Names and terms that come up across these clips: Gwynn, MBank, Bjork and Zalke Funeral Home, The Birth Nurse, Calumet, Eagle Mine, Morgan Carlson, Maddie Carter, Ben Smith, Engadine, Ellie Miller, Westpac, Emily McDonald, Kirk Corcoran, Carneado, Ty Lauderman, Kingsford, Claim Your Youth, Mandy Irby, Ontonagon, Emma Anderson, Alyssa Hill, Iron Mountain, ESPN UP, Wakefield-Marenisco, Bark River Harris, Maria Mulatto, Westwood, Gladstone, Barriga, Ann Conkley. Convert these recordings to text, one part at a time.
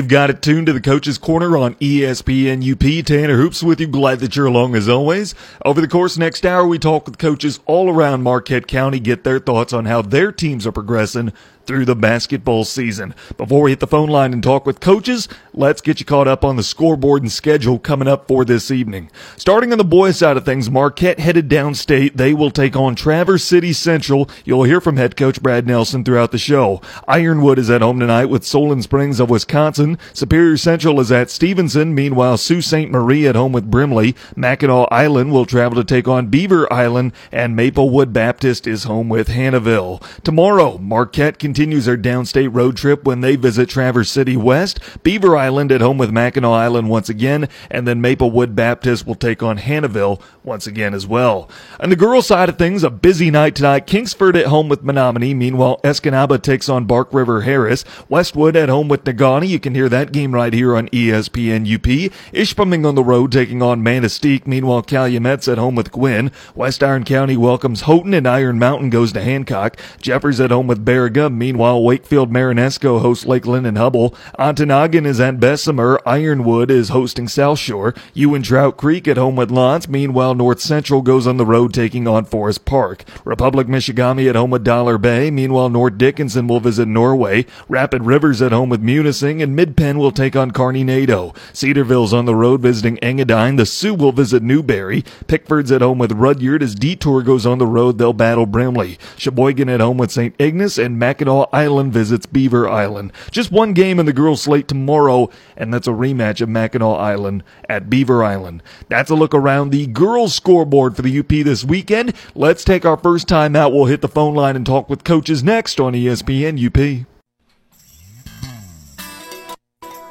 You've got it tuned to the Coach's Corner on ESPN UP. Tanner Hoops with you. Glad that you're along as always. Over the course next hour, we talk with coaches all around Marquette County, get their thoughts on how their teams are progressing through the basketball season. Before we hit the phone line and talk with coaches, let's get you caught up on the scoreboard and schedule coming up for this evening. Starting on the boys' side of things, Marquette headed downstate. They will take on Traverse City Central. You'll hear from head coach Brad Nelson throughout the show. Ironwood is at home tonight with Solon Springs of Wisconsin. Superior Central is at Stevenson. Meanwhile, Sault Ste. Marie at home with Brimley. Mackinac Island will travel to take on Beaver Island, and Maplewood Baptist is home with Hannahville. Tomorrow, Marquette continues their downstate road trip when they visit Traverse City West. Beaver Island at home with Mackinac Island once again, and then Maplewood Baptist will take on Hannahville once again as well. On the girls' side of things, a busy night tonight. Kingsford at home with Menominee. Meanwhile, Escanaba takes on Bark River Harris. Westwood at home with Negaunee. You can hear that game right here on ESPN UP. Ishpeming on the road taking on Manistique. Meanwhile, Calumet's at home with Gwynn. West Iron County welcomes Houghton, and Iron Mountain goes to Hancock. Jeffers at home with Barriga. Meanwhile, Wakefield-Marenisco hosts Lakeland and Hubble. Ontonagon is at Bessemer. Ironwood is hosting South Shore. Ewan-Trout Creek at home with Lance. Meanwhile, North Central goes on the road taking on Forest Park. Republic Michigami at home with Dollar Bay. Meanwhile, North Dickinson will visit Norway. Rapid Rivers at home with Munising. And Midpenn will take on Carneado. Cedarville's on the road visiting Engadine. The Sioux will visit Newberry. Pickford's at home with Rudyard. As Detour goes on the road, they'll battle Brimley. Sheboygan at home with St. Ignace. And Mackinac Island visits Beaver Island. Just one game in the girls' slate tomorrow, and that's a rematch of Mackinac Island at Beaver Island. That's a look around the girls' scoreboard for the UP this weekend. Let's take our first time out. We'll hit the phone line and talk with coaches next on ESPN UP.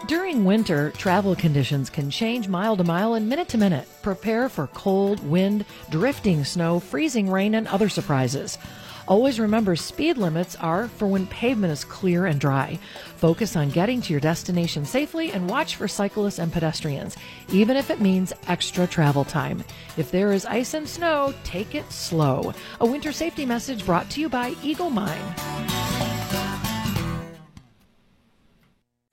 During winter, travel conditions can change mile to mile and minute to minute. Prepare for cold, wind, drifting snow, freezing rain, and other surprises. Always remember, speed limits are for when pavement is clear and dry. Focus on getting to your destination safely and watch for cyclists and pedestrians, even if it means extra travel time. If there is ice and snow, take it slow. A winter safety message brought to you by Eagle Mine.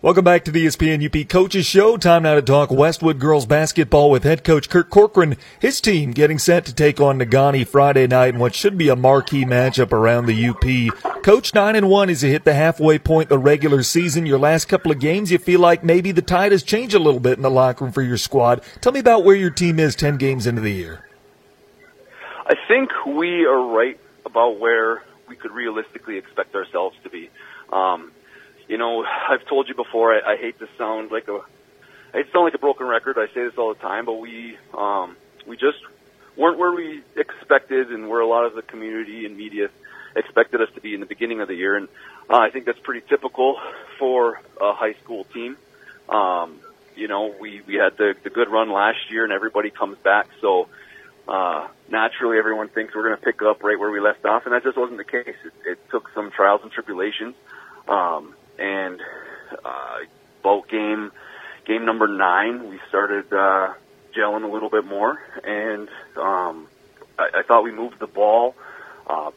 Welcome back to the ESPN UP Coaches Show. Time now to talk Westwood girls basketball with head coach Kirk Corcoran. His team getting set to take on Negaunee Friday night in what should be a marquee matchup around the UP. Coach, 9-1 as you hit the halfway point of the regular season. Your last couple of games, you feel like maybe the tide has changed a little bit in the locker room for your squad. Tell me about where your team is 10 games into the year. I think we are right about where we could realistically expect ourselves to be. You know, I've told you before, I hate to sound like a broken record. I say this all the time, but we just weren't where we expected and where a lot of the community and media expected us to be in the beginning of the year. And I think that's pretty typical for a high school team. You know, we had the good run last year and everybody comes back. So, naturally everyone thinks we're going to pick up right where we left off. And that just wasn't the case. It took some trials and tribulations. About game number 9, we started gelling a little bit more, and I thought we moved the ball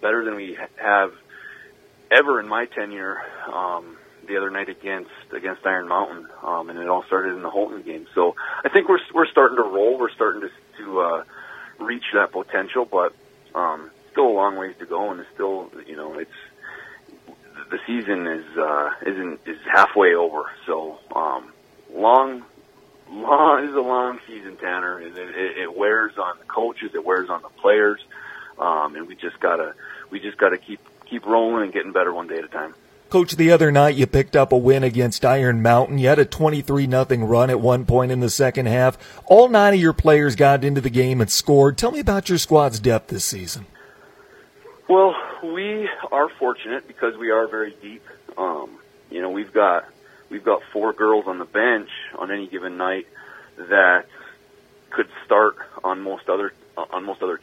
better than we have ever in my tenure. The other night against Iron Mountain, and it all started in the Holton game. So I think we're starting to roll. We're starting to reach that potential, but still a long ways to go, and it's still, you know, it's. The season is halfway over, so this is a long season, Tanner. It wears on the coaches, it wears on the players, and we just gotta keep rolling and getting better one day at a time. Coach, the other night you picked up a win against Iron Mountain. You had a 23-0 run at one point in the second half. All 9 of your players got into the game and scored. Tell me about your squad's depth this season. Well, we are fortunate because we are very deep. You know, we've got 4 girls on the bench on any given night that could start on most other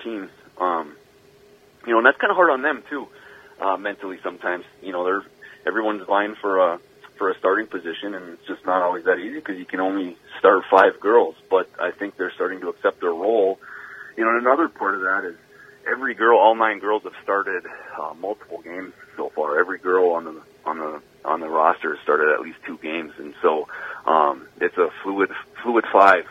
teams. You know, and that's kind of hard on them too, mentally sometimes. You know, everyone's vying for a starting position, and it's just not always that easy because you can only start 5 girls. But I think they're starting to accept their role. You know, and another part of that is. Every girl, all 9 girls have started multiple games so far. Every girl on the on the roster, started at least two games, and so it's a fluid five.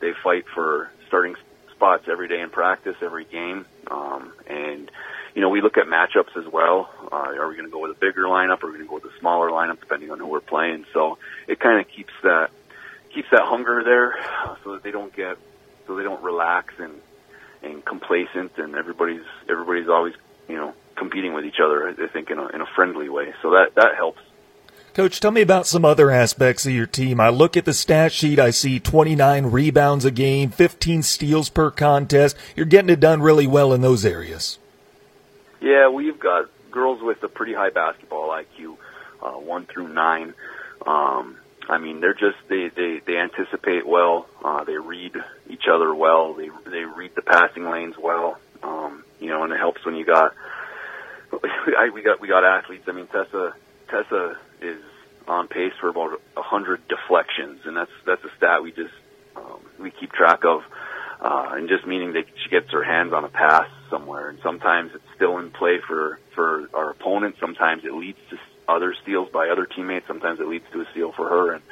They fight for starting spots every day in practice, every game, and you know, we look at matchups as well. Are we going to go with a bigger lineup? Or are we going to go with a smaller lineup, depending on who we're playing? So it kind of keeps that hunger there, so that they don't relax and complacent, and everybody's always, you know, competing with each other, I think, in a friendly way. So that helps. Coach, tell me about some other aspects of your team. I look at the stat sheet, I see 29 rebounds a game, 15 steals per contest. You're getting it done really well in those areas. Yeah, we've got girls with a pretty high basketball IQ, 1 through 9. I mean, they're just they anticipate well. They read each other well. They read the passing lanes well. You know, and it helps when you got we got athletes. I mean, Tessa is on pace for about 100 deflections, and that's a stat we just we keep track of. And just meaning that she gets her hands on a pass somewhere, and sometimes it's still in play for our opponent. Sometimes it leads to other steals by other teammates. Sometimes it leads to a steal for her, and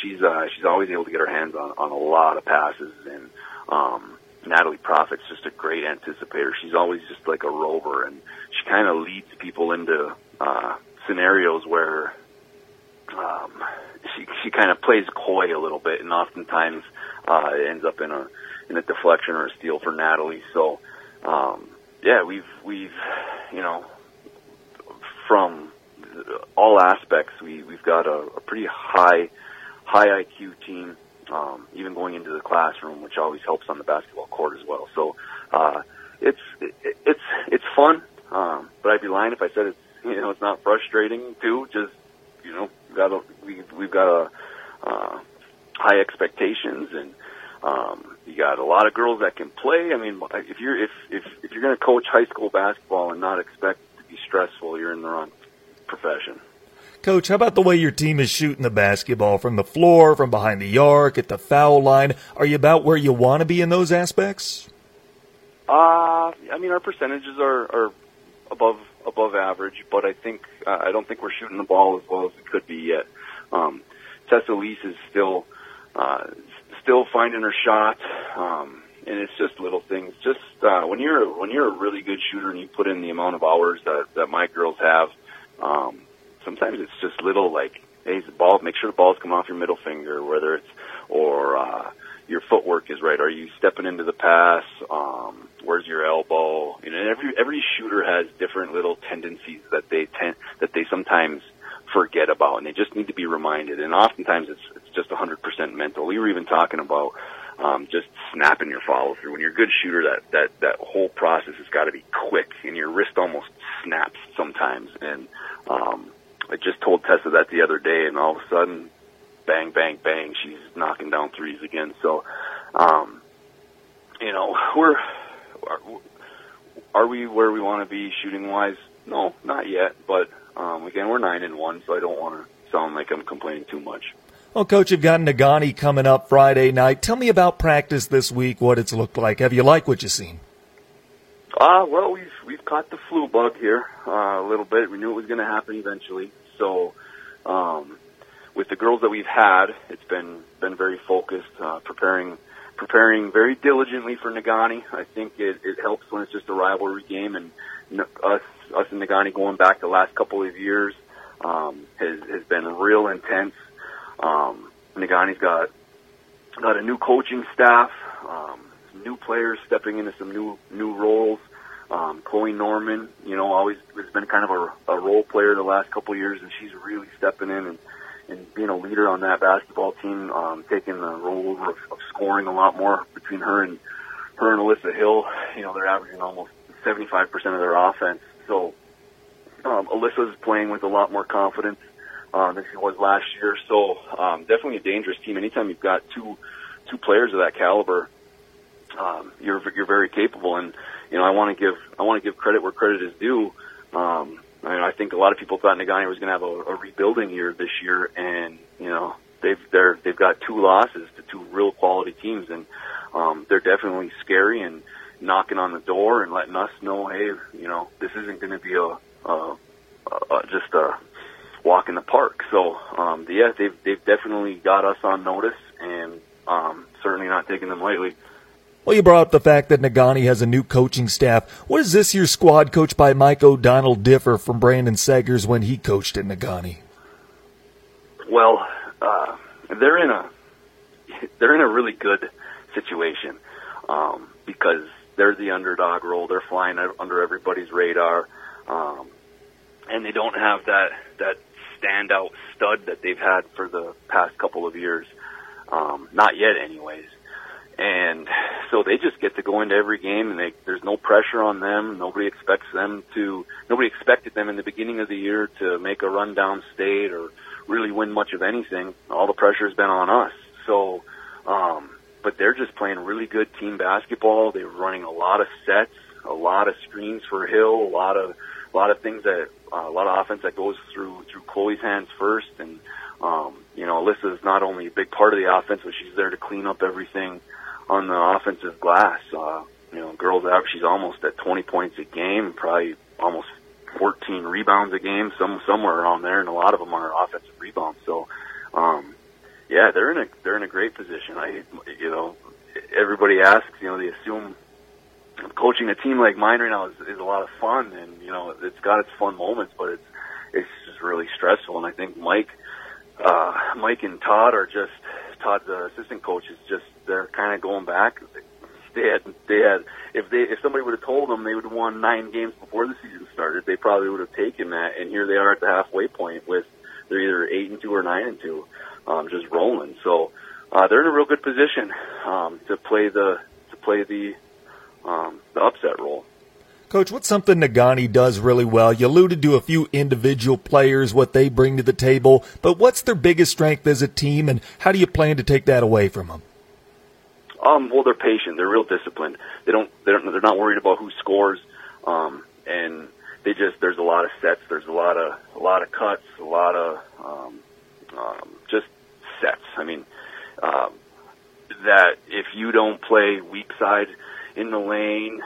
she's always able to get her hands on a lot of passes. And Natalie Prophet's just a great anticipator. She's always just like a rover, and she kind of leads people into scenarios where she kind of plays coy a little bit, and oftentimes it ends up in a deflection or a steal for Natalie. So, yeah, we've, you know, from all aspects, we've got a pretty high IQ team, even going into the classroom, which always helps on the basketball court as well. So, it's fun. But I'd be lying if I said it's, you know, it's not frustrating too. Just, you know, we've got high expectations, and you got a lot of girls that can play. I mean, if you're going to coach high school basketball and not expect it to be stressful, you're in the wrong profession. Coach, how about the way your team is shooting the basketball from the floor, from behind the arc, at the foul line? Are you about where you want to be in those aspects? I mean, our percentages are above average, but I think I don't think we're shooting the ball as well as it could be yet. Tessa Lease is still finding her shot, and it's just little things. Just when you're a really good shooter and you put in the amount of hours that my girls have, sometimes it's just little, like, hey, the ball, make sure the ball's come off your middle finger, whether it's your footwork is right. Are you stepping into the pass? Where's your elbow? You know, every shooter has different little tendencies that they sometimes forget about, and they just need to be reminded. And oftentimes it's just 100% mental. We were even talking about just snapping your follow through. When you're a good shooter, that whole process has got to be quick, and your wrist almost snaps sometimes. And I just told Tessa that the other day, and all of a sudden, bang, bang, bang, she's knocking down threes again. So, you know, are we where we want to be shooting wise? No, not yet, but again, we're 9-1, so I don't want to sound like I'm complaining too much. Well, Coach, you've got Negaunee coming up Friday night. Tell me about practice this week, what it's looked like. Have you liked what you've seen? Well, we've caught the flu bug here a little bit. We knew it was going to happen eventually. So with the girls that we've had, it's been very focused, preparing very diligently for Negaunee. I think it helps when it's just a rivalry game, and us and Negaunee going back the last couple of years has been real intense. Negaunee got a new coaching staff, new players stepping into some new roles. Chloe Norman, you know, always has been kind of a role player the last couple of years, and she's really stepping in and being a leader on that basketball team, taking the role of scoring a lot more. Between her and Alyssa Hill, you know, they're averaging almost 75% of their offense. So Alyssa's playing with a lot more confidence than she was last year. So definitely a dangerous team. Anytime you've got two players of that caliber, you're very capable. And you know, I want to give credit where credit is due. I think a lot of people thought Negaunee was going to have a rebuilding year this year, and you know, they've got two losses to two real quality teams, and they're definitely scary and knocking on the door and letting us know, hey, you know, this isn't going to be a just a walk in the park. So, yeah, they've definitely got us on notice, and certainly not taking them lightly. Well, you brought up the fact that Negaunee has a new coaching staff. What does this year's squad coached by Mike O'Donnell differ from Brandon Segers when he coached at Negaunee? Well, they're in a really good situation because they're the underdog role. They're flying under everybody's radar, and they don't have that standout stud that they've had for the past couple of years. Not yet, anyways. And so they just get to go into every game, and there's no pressure on them. Nobody expected them in the beginning of the year to make a run down state or really win much of anything. All the pressure has been on us. So, but they're just playing really good team basketball. They're running a lot of sets, a lot of screens for Hill, a lot of things that, a lot of offense that goes through Chloe's hands first. And, you know, Alyssa is not only a big part of the offense, but she's there to clean up everything on the offensive glass. You know, girls average, she's almost at 20 points a game, probably almost 14 rebounds a game, somewhere around there, and a lot of them are offensive rebounds. So, yeah, they're in a great position. You know, everybody asks, you know, they assume coaching a team like mine right now is a lot of fun, and you know, it's got its fun moments, but it's just really stressful. And I think Mike and Todd are just, Todd, the assistant coach, is just, they're kind of going back. If somebody would have told them they would have won 9 games before the season started, they probably would have taken that. And here they are at the halfway point with, they're either 8-2 or 9-2, just rolling. So, they're in a real good position, to play the upset role. Coach, what's something Negaunee does really well? You alluded to a few individual players, what they bring to the table, but what's their biggest strength as a team, and how do you plan to take that away from them? Well, they're patient. They're real disciplined. They're not worried about who scores, and they just. There's a lot of sets. There's a lot of cuts. A lot of just sets. I mean, that if you don't play weak side in the lane,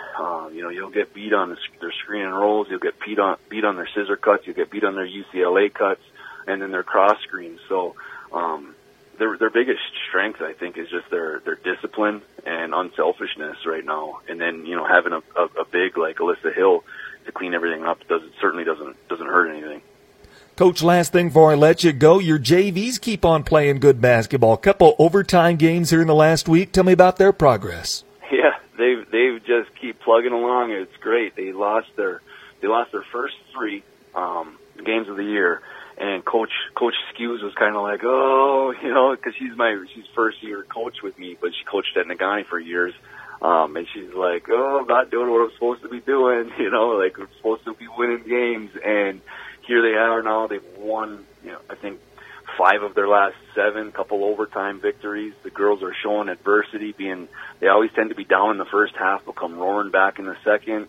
you know, you'll get beat on their screen and rolls. You'll get beat on their scissor cuts. You'll get beat on their UCLA cuts, and then their cross screens. So their biggest strength, I think, is just their discipline and unselfishness right now. And then, you know, having a big like Alyssa Hill to clean everything up certainly doesn't hurt anything. Coach, last thing before I let you go, your JVs keep on playing good basketball. A couple overtime games here in the last week. Tell me about their progress. Yeah, they've just keep plugging along. It's great. They lost their first 3 games of the year, and Coach Skews was kind of like, oh, you know, because she's first year coach with me, but she coached at Negaunee for years, and she's like, oh, I'm not doing what I'm supposed to be doing, you know, like I'm supposed to be winning games, and here they are now. They've won, you know, I think 5 of their last 7, couple overtime victories. The girls are showing adversity, they always tend to be down in the first half, but come roaring back in the second,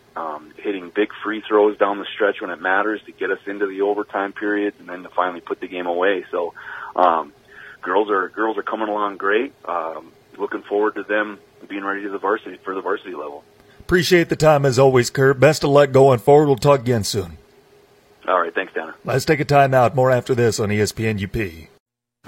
hitting big free throws down the stretch when it matters to get us into the overtime periods and then to finally put the game away. So, girls are coming along great. Looking forward to them being ready to the varsity level. Appreciate the time as always, Kirk. Best of luck going forward. We'll talk again soon. All right, thanks, Tanner. Let's take a time out. More after this on ESPN UP.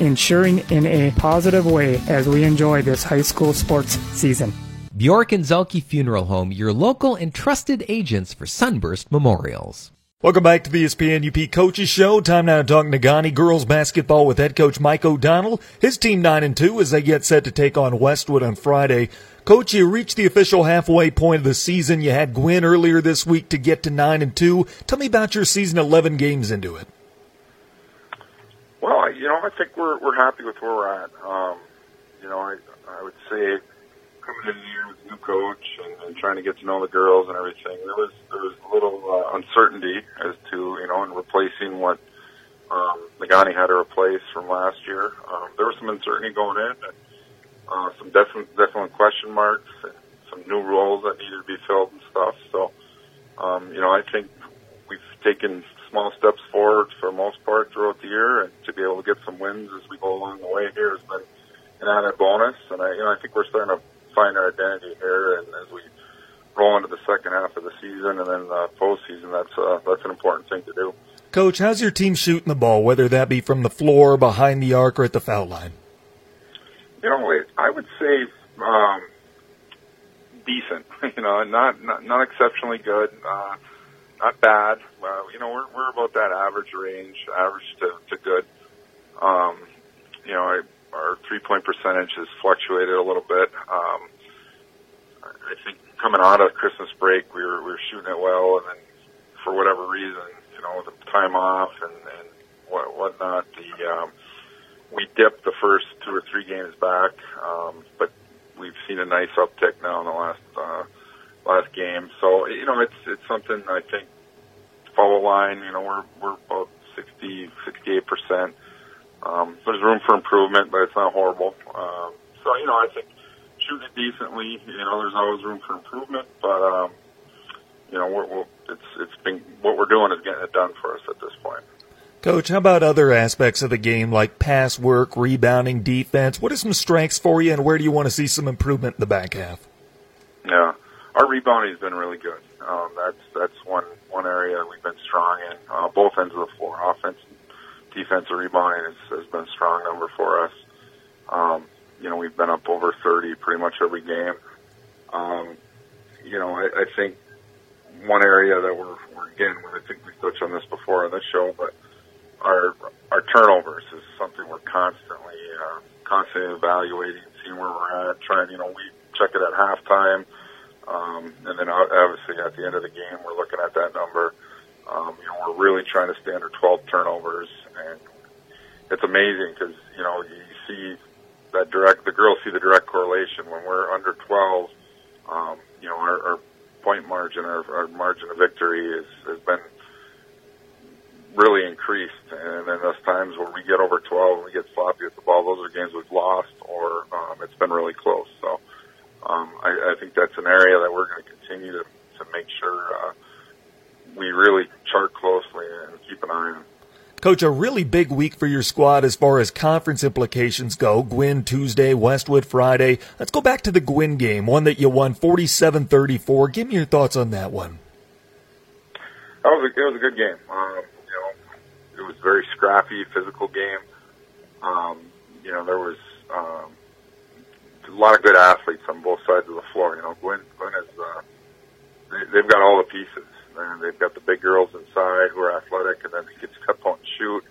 ensuring in a positive way as we enjoy this high school sports season. Bjork and Zalke Funeral Home, your local and trusted agents for Sunburst Memorials. Welcome back to the ESPN UP Coaches Show. Time now to talk Negaunee girls basketball with head coach Mike O'Donnell. His team 9-2 as they get set to take on Westwood on Friday. Coach, you reached the official halfway point of the season. You had Gwen earlier this week to get to 9-2. Tell me about your season 11 games into it. Well, you know, I think we're happy with where we're at. You know, I would say coming into the year with a new coach and trying to get to know the girls and everything, there was a little uncertainty as to, you know, in replacing what Negaunee had to replace from last year. There was some uncertainty going in, and some definite question marks, and some new roles that needed to be filled and stuff. So, you know, I think we've taken small steps forward for the most part throughout the year, and to be able to get some wins as we go along the way here has been an added bonus. And I think we're starting to find our identity here, and as we roll into the second half of the season and then the postseason, that's an important thing to do. Coach, how's your team shooting the ball, whether that be from the floor, behind the arc, or at the foul line? You know, I would say decent. You know, not exceptionally good, not bad. You know, we're about that average range, average to good. You know, our 3-point percentage has fluctuated a little bit. I think coming out of Christmas break, we were shooting it well, and then for whatever reason, you know, with the time off and whatnot, we dipped the first 2 or 3 games back, but we've seen a nice uptick now in the last game. So, you know, it's something I think follow line, you know, we're about 68%. There's room for improvement, but it's not horrible. So, you know, I think shooting it decently, you know, there's always room for improvement, but, you know, what we're doing is getting it done for us at this point. Coach, how about other aspects of the game like pass work, rebounding, defense? What are some strengths for you, and where do you want to see some improvement in the back half? Yeah, our rebounding has been really good. That's one area we've been strong in. Both ends of the floor, offense, defensive rebounding has been a strong number for us. You know, we've been up over 30 pretty much every game. You know, I think one area that we're again, I think we've touched on this before on this show, but our turnovers is something we're constantly evaluating, seeing where we're at, trying, you know, we check it at halftime, and then obviously at the end of the game we're looking at that number. You know, we're really trying to stay under 12 turnovers, and it's amazing because, you know, you see that the girls see the direct correlation. When we're under 12, you know, our point margin, our margin of victory has been really increased, and then those times where we get over 12 and we get sloppy with the ball, those are games we've lost, or it's been really close. So I think that's an area that we're going to continue to make sure we really chart closely and keep an eye on. Coach, a really big week for your squad as far as conference implications go. Gwynn Tuesday, Westwood Friday. Let's go back to the Gwynn game, one that you won 47-34. Give me your thoughts on that one. It was a good game. It was a very scrappy, physical game. You know, there was a lot of good athletes on both sides of the floor. You know, Gwynn is they've got all the pieces. And they've got the big girls inside who are athletic, and then the kids cut, punt, and shoot.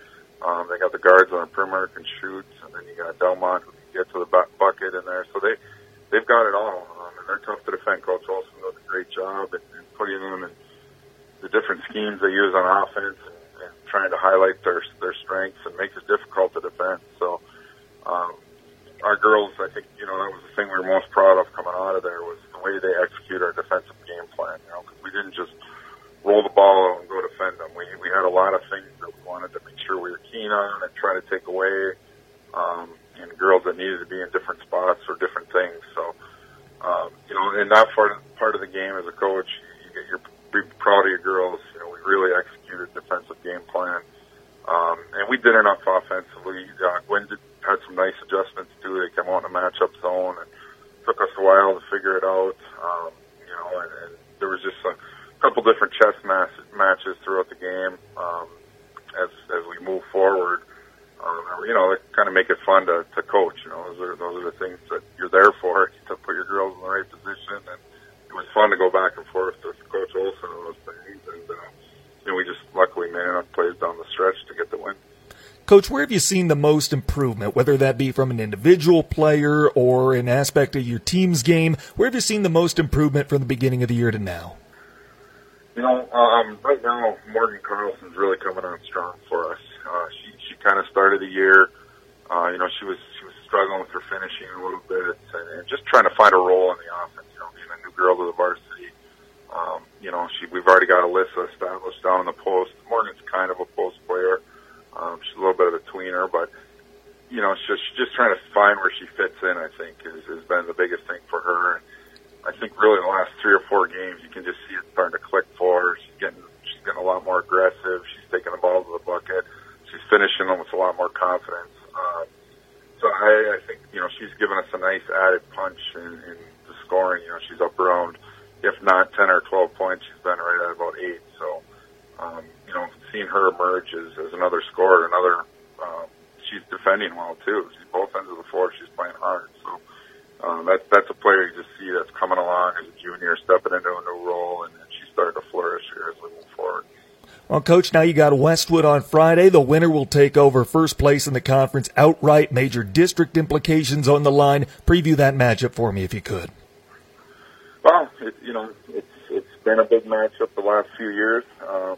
They got the guards on the perimeter and shoot, and then you got Delmont who can get to the bucket in there. So they've got it all, and they're tough to defend. Coach Olsen does a great job in putting them in the different schemes they use on offense, and trying to highlight their strengths and makes it difficult to defend. So our girls, I think, you know, that was the thing we were most proud of coming out of there was the way they execute our defensive game plan. You know, because we didn't just roll the ball out and go defend them. We had a lot of things that we wanted to make sure we were keen on and try to take away, and girls that needed to be in different spots or different things. So, you know, in that part of the game as a coach, you're proud of your girls. You know, we really executed defensive game plan. And we did enough offensively. Gwynn had some nice adjustments too. They came out in a matchup zone and took us a while to figure it out. You know, and there was just a couple different chess matches throughout the game as we move forward. You know, they kind of make it fun to coach. You know, those are the things that you're there for, to put your girls in the right position. And it was fun to go back and forth with Coach Olsen on those things. And you know, we just luckily made enough plays down the stretch to get the win. Coach, where have you seen the most improvement, whether that be from an individual player or an aspect of your team's game? Where have you seen the most improvement from the beginning of the year to now? You know, right now, Morgan Carlson's really coming on strong for us. She kind of started the year You know, she was struggling with her finishing a little bit, and just trying to find a role in the offense. You know, being a new girl to the varsity, you know, we've already got Alyssa established down in the post. Morgan's kind of a post player. She's a little bit of a tweener, but you know, she's just trying to find where she fits in. I think has been the biggest thing for her. And I think really in the last 3 or 4 games, you can just see it starting to click for her. She's getting a lot more aggressive. She's taking the ball to the bucket. She's finishing them with a lot more confidence. So I think, you know, she's given us a nice added punch in the scoring. You know, she's up around, if not 10 or 12 points, she's been right at about 8. So, you know, seeing her emerge as another scorer, she's defending well too. She's both ends of the floor. She's playing hard. So that's a player you just see that's coming along as a junior, stepping into a new role, and she's starting to flourish here as we move forward. Well, Coach, now you got Westwood on Friday. The winner will take over first place in the conference outright. Major district implications on the line. Preview that matchup for me if you could. Well, it's been a big matchup the last few years. It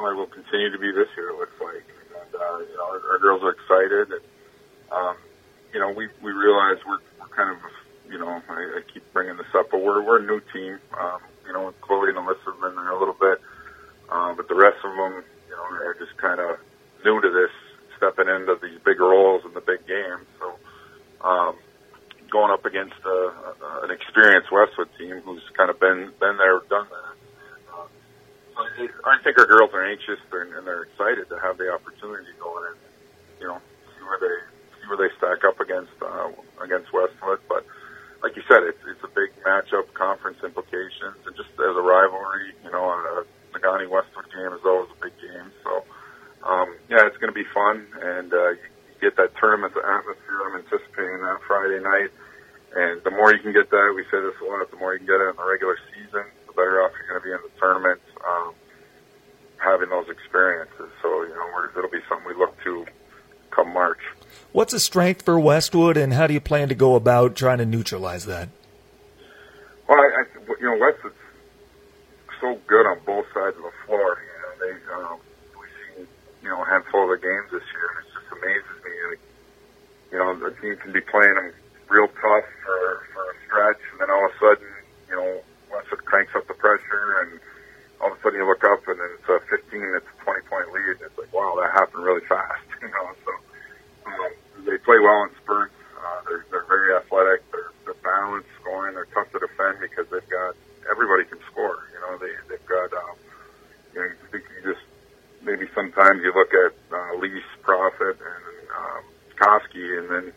will continue to be this year, it looks like. And, you know, our girls are excited. And, you know, we realize we're kind of, you know, I keep bringing this up, but we're a new team. You know, Chloe and Alyssa have been there a little bit. But the rest of them, you know, are just kind of new to this, stepping into these big roles in the big game. So, going up against an experienced Westwood team who's kind of been there, done that. I think our girls are anxious and they're excited to have the opportunity to go in and, you know, see where they stack up against Westwood. But like you said, it's a big matchup, conference implications, and just as a rivalry, you know, on a Negaunee Westwood game is always a big game, so yeah, it's going to be fun, and you get that tournament atmosphere. I'm anticipating that Friday night, and the more you can get that, we say this a lot, the more you can get it in the regular season, the better off you're going to be in the tournament, having those experiences. So you know, it'll be something we look to come March. What's a strength for Westwood, and how do you plan to go about trying to neutralize that? Well, you know, Westwood's so good on both sides of the floor. You know, we've seen, you know, a handful of their games this year, and it just amazes me. Like, you know, the team can be playing them real tough for a stretch, and then all of a sudden, you know, Westwood cranks up the pressure, and all of a sudden you look up, and then it's a 15, it's a 20-point lead, and it's like, wow, that happened really fast. You know, so they play well in spurts. They're very athletic. They're balanced scoring. They're tough to defend because they've got everybody can score. They've got, you know, I think you just maybe sometimes you look at Lease, Profit, and Koski, and then,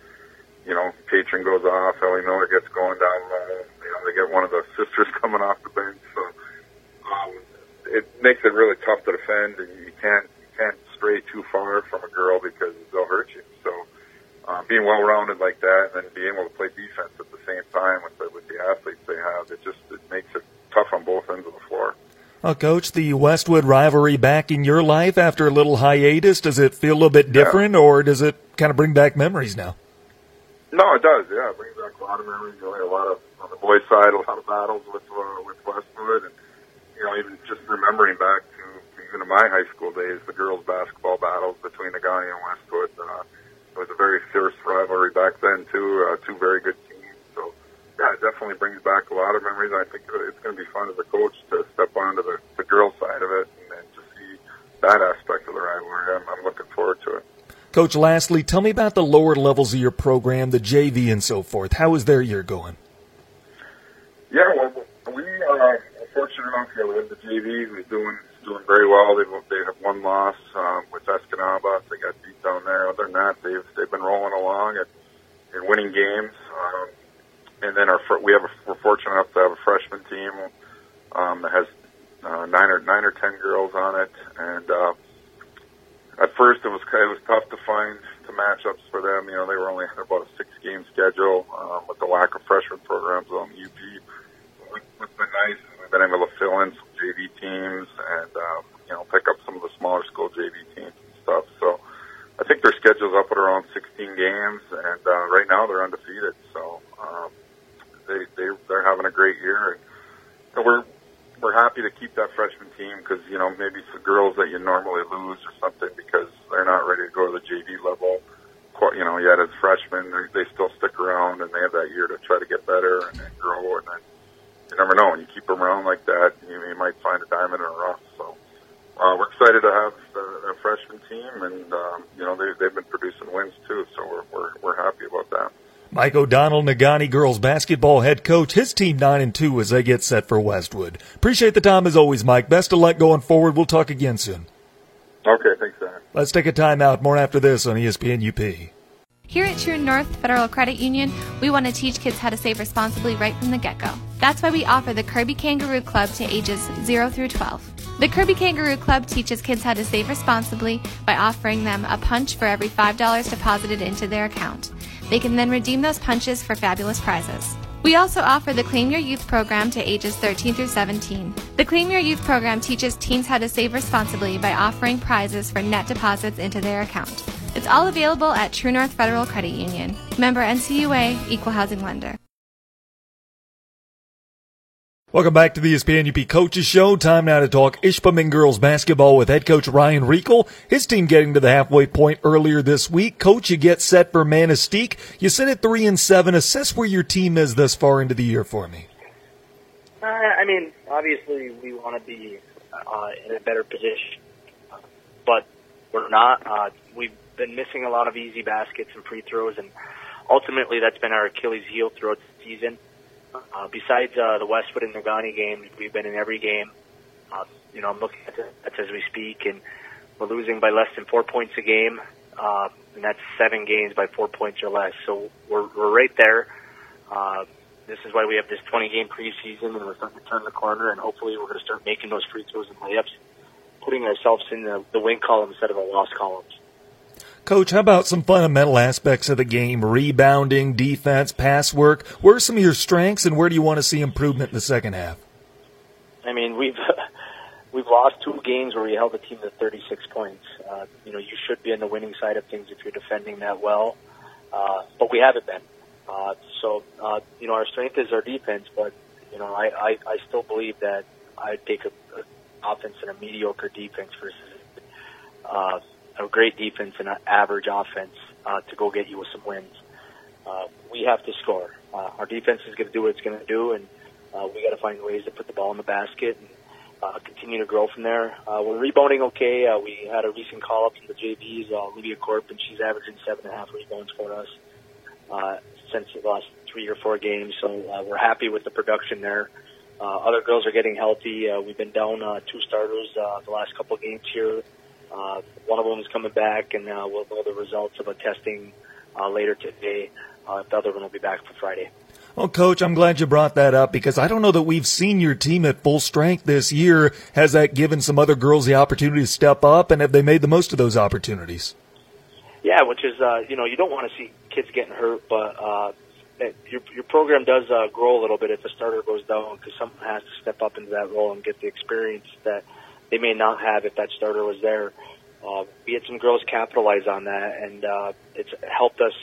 you know, Patron goes off, Ellie Miller gets going down low, you know, they get one of the sisters coming off the bench, so it makes it really tough to defend, and you can't stray too far from a girl because they'll hurt you. So being well-rounded like that, and then being able to play defense at the same time with the athletes they have, it makes it tough on both ends of the floor. Well, Coach, the Westwood rivalry back in your life after a little hiatus, does it feel a little bit different, or does it kind of bring back memories now? No, it does, yeah. It brings back a lot of memories. You know, a lot of, on the boys' side, a lot of battles with Westwood. And, you know, even just remembering back to even in my high school days, the girls' basketball battles between Negaunee and Westwood. It was a very fierce rivalry back then, too. Two very good teams. Yeah, it definitely brings back a lot of memories. I think it's going to be fun as a coach to step onto the girls' side of it and to see that aspect of the rivalry. I'm looking forward to it. Coach, lastly, tell me about the lower levels of your program, the JV and so forth. How is their year going? Yeah, well, we are fortunate enough here with the JV. We're doing very well. They have one loss with Escanaba. They got beat down there. Other than that, they've been rolling along and winning games. And then we're fortunate enough to have a freshman team that has nine or 10 girls on it. And at first it was tough to find the matchups for them. You know, they were only had about a 6-game schedule with the lack of freshman programs on the UP. It's been nice. We've been able to fill in some JV teams and you know, pick up some of the smaller school JV teams and stuff. So I think their schedule's up at around 16 games, and right now they're undefeated. So. They're having a great year, and we're happy to keep that freshman team because, you know, maybe it's the girls that you normally lose or something because they're not ready to go to the JV level. you know, yet as freshmen, they still stick around and they have that year to try to get better and grow. And then you never know. When you keep them around like that, you might find a diamond in a rough. So we're excited to have a freshman team, and you know, they've been producing wins too. So we're happy about that. Mike O'Donnell, Negaunee girls basketball head coach, his team 9-2 as they get set for Westwood. Appreciate the time as always, Mike. Best of luck going forward. We'll talk again soon. Okay, thanks, Aaron. Let's take a time out. More after this on ESPN UP. Here at True North Federal Credit Union, we want to teach kids how to save responsibly right from the get-go. That's why we offer the Kirby Kangaroo Club to ages 0 through 12. The Kirby Kangaroo Club teaches kids how to save responsibly by offering them a punch for every $5 deposited into their account. They can then redeem those punches for fabulous prizes. We also offer the Claim Your Youth program to ages 13 through 17. The Claim Your Youth program teaches teens how to save responsibly by offering prizes for net deposits into their account. It's all available at True North Federal Credit Union. Member NCUA, Equal Housing Lender. Welcome back to the ESPN UP Coaches Show. Time now to talk Ishpeming girls basketball with head coach Ryan Riekel. His team getting to the halfway point earlier this week. Coach, you get set for Manistique. You sit at 3-7. Assess where your team is thus far into the year for me. I mean, obviously we want to be in a better position, but we're not. We've been missing a lot of easy baskets and free throws, and ultimately that's been our Achilles heel throughout the season. Besides the Westwood and Negaunee games, we've been in every game. You know, I'm looking at that as we speak, and we're losing by less than 4 points a game, and that's 7 games by 4 points or less. So we're right there. This is why we have this 20-game preseason, and we're starting to turn the corner, and hopefully we're going to start making those free throws and layups, putting ourselves in the win column instead of the loss columns. Coach, how about some fundamental aspects of the game? Rebounding, defense, pass work. Where are some of your strengths, and where do you want to see improvement in the second half? I mean, we've lost 2 games where we held the team to 36 points. You know, you should be on the winning side of things if you're defending that well, but we haven't been. You know, our strength is our defense, but, you know, I still believe that I'd take an offense and a mediocre defense versus a great defense and an average offense to go get you with some wins. We have to score. Our defense is going to do what it's going to do, and we got to find ways to put the ball in the basket and continue to grow from there. We're rebounding okay. We had a recent call-up from the JVs, Lydia Corp, and she's averaging 7.5 rebounds for us since the last 3 or 4 games, so we're happy with the production there. Other girls are getting healthy. We've been down 2 starters the last couple of games here. One of them is coming back, and we'll know the results of a testing later today. The other one will be back for Friday. Well, Coach, I'm glad you brought that up because I don't know that we've seen your team at full strength this year. Has that given some other girls the opportunity to step up, and have they made the most of those opportunities? Yeah, which is, you know, you don't want to see kids getting hurt, but your program does grow a little bit if a starter goes down because someone has to step up into that role and get the experience that they may not have if that starter was there. We had some girls capitalize on that, and it's helped us,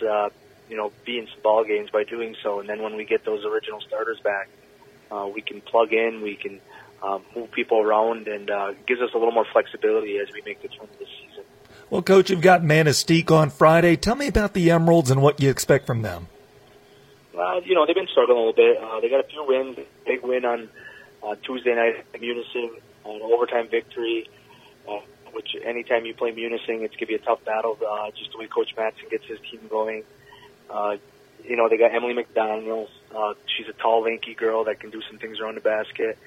you know, be in some ball games by doing so. And then when we get those original starters back, we can plug in, we can move people around, and gives us a little more flexibility as we make the turn of the season. Well, Coach, you've got Manistique on Friday. Tell me about the Emeralds and what you expect from them. You know, they've been struggling a little bit. They got a few wins, big win on Tuesday night at Munising. An overtime victory, which anytime you play Munising, it's going to be a tough battle, just the way Coach Matson gets his team going. You know, they got Emily McDonald. She's a tall, lanky girl that can do some things around the basket.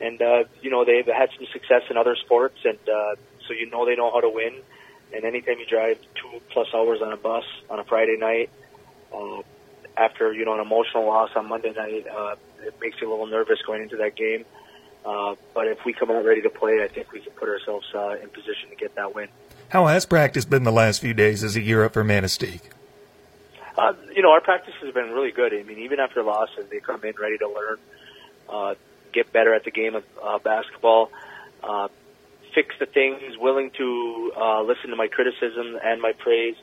And, you know, they've had some success in other sports, and so you know they know how to win. And anytime you drive 2+ hours on a bus on a Friday night, after, you know, an emotional loss on Monday night, it makes you a little nervous going into that game. But if we come out ready to play, I think we can put ourselves in position to get that win. How has practice been the last few days as a gear up for Manistique? You know, our practice has been really good. I mean, even after losses, they come in ready to learn, get better at the game of basketball, fix the things, willing to listen to my criticism and my praise,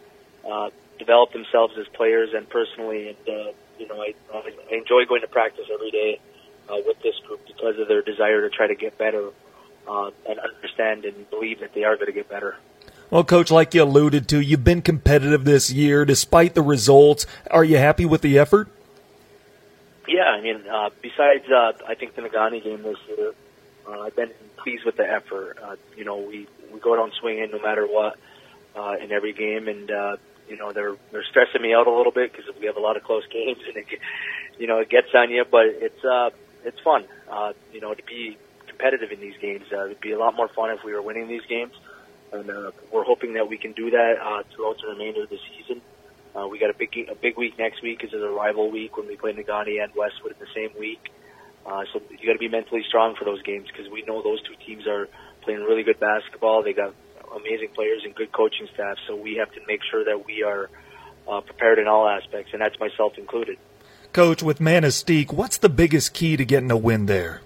develop themselves as players and personally. And, you know, I enjoy going to practice every day with this group because of their desire to try to get better and understand and believe that they are going to get better. Well, Coach, like you alluded to, you've been competitive this year despite the results. Are you happy with the effort? Yeah, I mean, besides, I think the Negaunee game this year, I've been pleased with the effort. We go down swinging no matter what in every game, and they're stressing me out a little bit because we have a lot of close games, and it gets on you. But it's fun, to be competitive in these games. It'd be a lot more fun if we were winning these games, and we're hoping that we can do that throughout the remainder of the season. We got a big week next week. It's a rival week when we play Negaunee and Westwood in the same week. So you got to be mentally strong for those games because we know those two teams are playing really good basketball. They got amazing players and good coaching staff. So we have to make sure that we are prepared in all aspects, and that's myself included. Coach, with Manistique, what's the biggest key to getting a win there?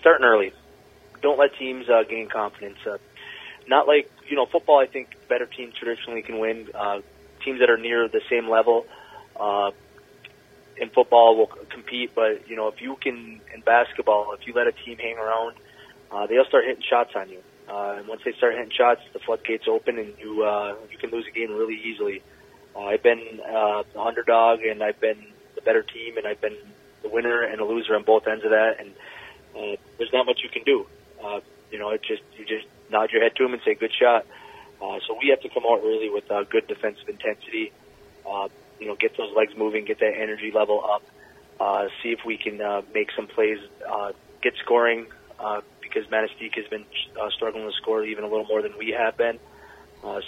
Starting early. Don't let teams gain confidence. Not like football. I think better teams traditionally can win. Teams that are near the same level in football will compete, but if you can in basketball, if you let a team hang around, they'll start hitting shots on you. And once they start hitting shots, the floodgates open, and you can lose a game really easily. I've been the underdog, and I've been the better team, and I've been the winner and the loser on both ends of that. And there's not much you can do. You just nod your head to them and say good shot. So we have to come out early with good defensive intensity. Get those legs moving, get that energy level up. See if we can make some plays, get scoring, because Manistique has been struggling to score even a little more than we have been.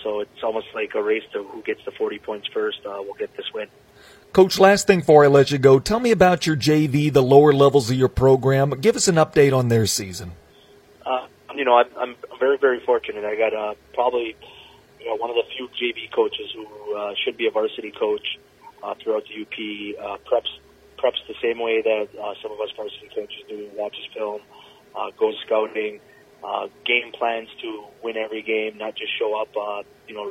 So it's almost like a race to who gets the 40 points first. We'll get this win. Coach, last thing before I let you go, tell me about your JV, the lower levels of your program. Give us an update on their season. I'm very, very fortunate. I got probably one of the few JV coaches who should be a varsity coach throughout the UP. Preps the same way that some of us varsity coaches do, watches film, goes scouting, game plans to win every game, not just show up right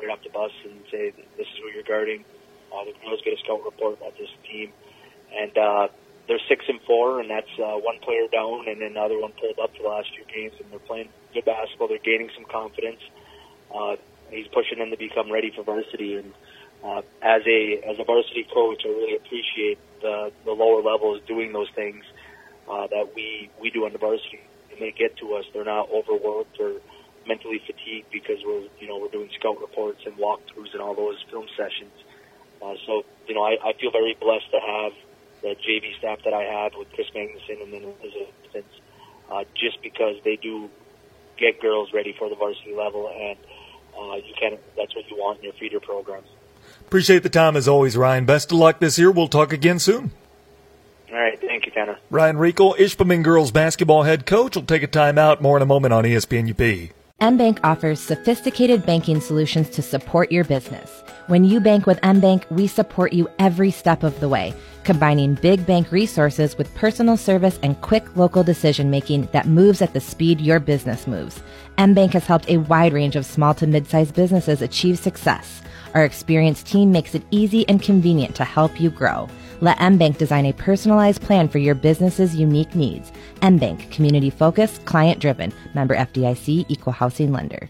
off the bus and say this is who you're guarding. The girls get a scout report about this team, and they're 6-4, and that's one player down and another one pulled up for the last few games, and they're playing good basketball. They're gaining some confidence. He's pushing them to become ready for varsity. And as a varsity coach, I really appreciate the lower levels doing those things that we do on the varsity. When they get to us, they're not overworked or mentally fatigued because we're doing scout reports and walkthroughs and all those film sessions. I feel very blessed to have the JV staff that I have with Chris Magnuson and then his assistants, just because they do get girls ready for the varsity level, and that's what you want in your feeder programs. Appreciate the time as always, Ryan. Best of luck this year. We'll talk again soon. All right. Thank you, Tanner. Ryan Riekel, Ishpeming girls basketball head coach. We'll take a time out. More in a moment on ESPN UP. MBank offers sophisticated banking solutions to support your business. When you bank with MBank, we support you every step of the way, combining big bank resources with personal service and quick local decision-making that moves at the speed your business moves. MBank has helped a wide range of small to mid-sized businesses achieve success. Our experienced team makes it easy and convenient to help you grow. Let MBank design a personalized plan for your business's unique needs. MBank, community-focused, client-driven. Member FDIC, Equal Housing Lender.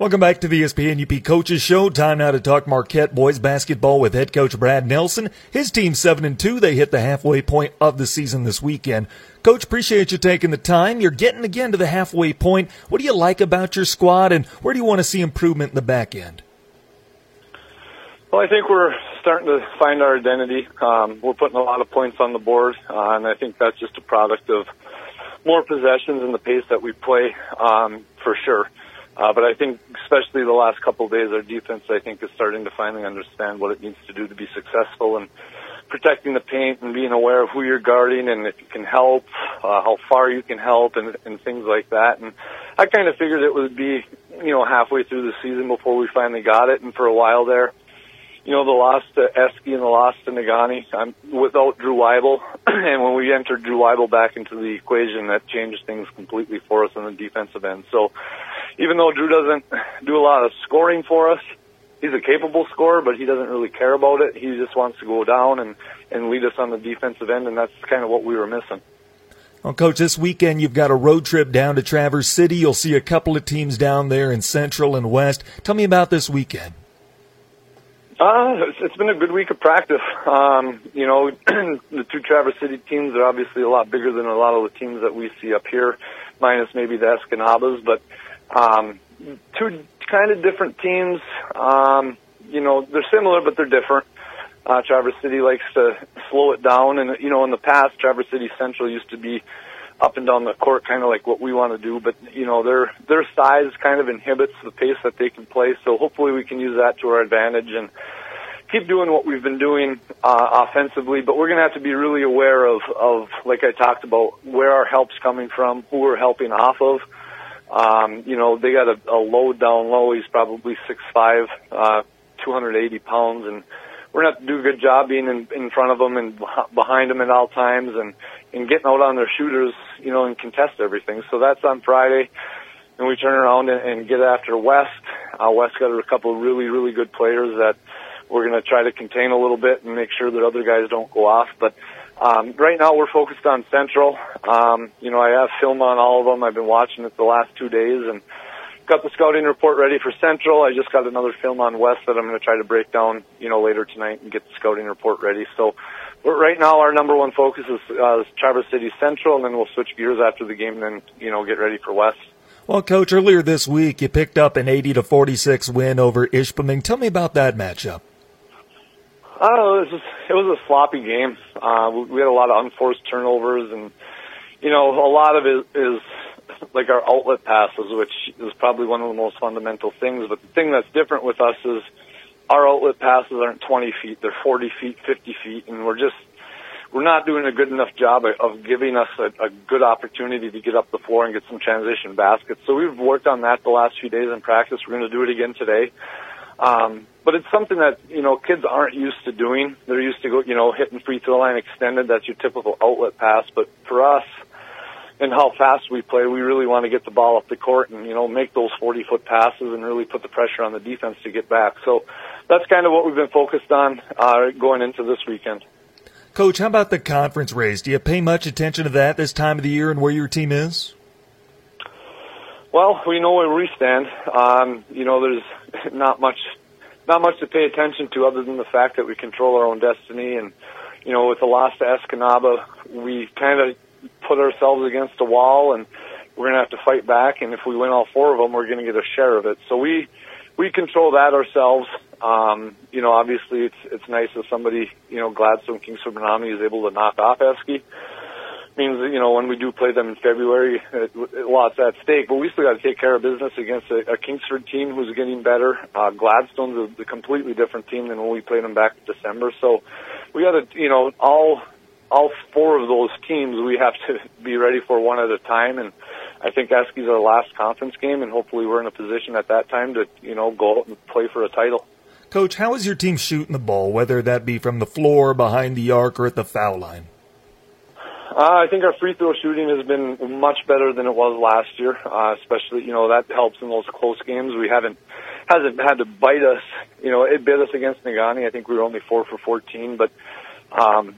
Welcome back to the ESPN UP Coaches Show. Time now to talk Marquette boys basketball with head coach Brad Nelson. His team 7-2. They hit the halfway point of the season this weekend. Coach, appreciate you taking the time. You're getting again to the halfway point. What do you like about your squad, and where do you want to see improvement in the back end? Well, I think we're starting to find our identity. We're putting a lot of points on the board, and I think that's just a product of more possessions and the pace that we play, for sure. But I think especially the last couple of days, our defense, I think, is starting to finally understand what it needs to do to be successful, and protecting the paint and being aware of who you're guarding and if you can help, how far you can help, and things like that. And I kind of figured it would be, halfway through the season before we finally got it. And for a while there, you know, the loss to Esky and the loss to Negaunee, without Drew Weibel. And when we entered Drew Weibel back into the equation, that changed things completely for us on the defensive end. So even though Drew doesn't do a lot of scoring for us, he's a capable scorer, but he doesn't really care about it. He just wants to go down and lead us on the defensive end, and that's kind of what we were missing. Well, Coach, this weekend you've got a road trip down to Traverse City. You'll see a couple of teams down there in Central and West. Tell me about this weekend. It's been a good week of practice. You know, the two Traverse City teams are obviously a lot bigger than a lot of the teams that we see up here, minus maybe the Escanabas, but two kind of different teams. You know, they're similar, but they're different. Traverse City likes to slow it down, and, you know, in the past, Traverse City Central used to be up and down the court, kind of like what we want to do, but, you know, their size kind of inhibits the pace that they can play, so hopefully we can use that to our advantage and keep doing what we've been doing offensively, but we're going to have to be really aware of, like I talked about, where our help's coming from, who we're helping off of. You know, they got a load down low. He's probably 6'5", 280 pounds, and we're going to have to do a good job being in front of them and behind them at all times and getting out on their shooters, you know, and contest everything. So that's on Friday, and we turn around and get after West. West got a couple of really, really good players that we're going to try to contain a little bit and make sure that other guys don't go off. But right now we're focused on Central. You know, I have film on all of them. I've been watching it the last 2 days and got the scouting report ready for Central. I just got another film on West that I'm going to try to break down, you know, later tonight and get the scouting report ready. So right now our number one focus is Traverse City Central, and then we'll switch gears after the game and then, you know, get ready for West. Well, Coach, earlier this week you picked up an 80-46 win over Ishpeming. Tell me about that matchup. It was a sloppy game. We had a lot of unforced turnovers, and, you know, a lot of it is like our outlet passes, which is probably one of the most fundamental things. But the thing that's different with us is our outlet passes aren't 20 feet. They're 40 feet, 50 feet, and we're not doing a good enough job of giving us a good opportunity to get up the floor and get some transition baskets. So we've worked on that the last few days in practice. We're going to do it again today. But it's something that, you know, kids aren't used to doing. They're used to, you know, hitting free throw line extended. That's your typical outlet pass. But for us and how fast we play, we really want to get the ball up the court and, you know, make those 40-foot passes and really put the pressure on the defense to get back. So that's kind of what we've been focused on going into this weekend. Coach, how about the conference race? Do you pay much attention to that this time of the year and where your team is? Well, we know where we stand. You know, there's not much to pay attention to other than the fact that we control our own destiny. And, you know, with the loss to Escanaba, we kind of put ourselves against a wall, and we're going to have to fight back. And if we win all four of them, we're going to get a share of it. So we control that ourselves. You know, obviously it's nice if somebody, you know, Gladstone, Kingsford, Menominee is able to knock off Esky. Means that, you know, when we do play them in February, a lot's at stake. But we still got to take care of business against a Kingsford team who's getting better. Gladstone's a completely different team than when we played them back in December. So we got to, you know, all four of those teams we have to be ready for one at a time. And I think Esky's our last conference game, and hopefully we're in a position at that time to, you know, go out and play for a title. Coach, how is your team shooting the ball, whether that be from the floor, behind the arc, or at the foul line? I think our free throw shooting has been much better than it was last year, especially, you know, that helps in those close games. We hasn't had to bite us. You know, it bit us against Negaunee. I think we were only 4 for 14, but,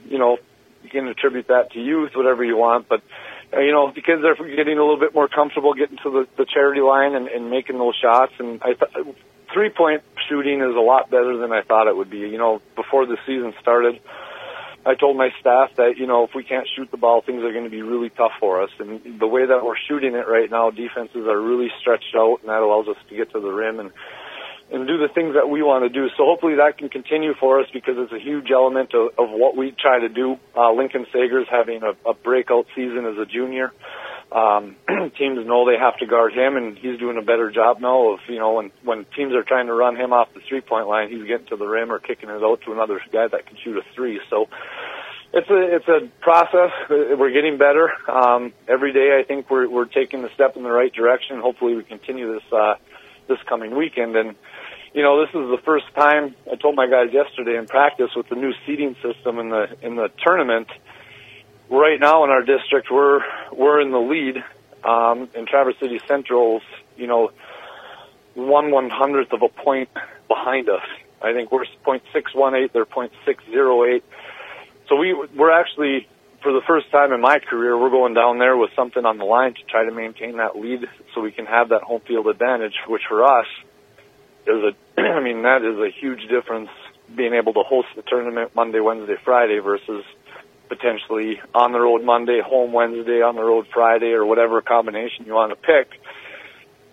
you know, you can attribute that to youth, whatever you want, but, you know, the kids are getting a little bit more comfortable getting to the charity line and making those shots, and three-point shooting is a lot better than I thought it would be. You know, before the season started, I told my staff that, you know, if we can't shoot the ball, things are going to be really tough for us. And the way that we're shooting it right now, defenses are really stretched out, and that allows us to get to the rim and do the things that we want to do. So hopefully that can continue for us because it's a huge element of what we try to do. Lincoln Sager's having a breakout season as a junior. Teams know they have to guard him, and he's doing a better job now of, you know, when teams are trying to run him off the three-point line, he's getting to the rim or kicking it out to another guy that can shoot a three. So it's a process. We're getting better. Every day I think we're taking the step in the right direction. Hopefully we continue this coming weekend. And, you know, this is the first time I told my guys yesterday in practice with the new seeding system in the tournament. Right now in our district, we're in the lead in Traverse City Central's, you know, 1/100th of a point behind us. I think we're 0.618, they're 0.608. So we're actually, for the first time in my career, we're going down there with something on the line to try to maintain that lead so we can have that home field advantage, which for us is that is a huge difference, being able to host the tournament Monday, Wednesday, Friday versus potentially on the road Monday, home Wednesday, on the road Friday, or whatever combination you want to pick.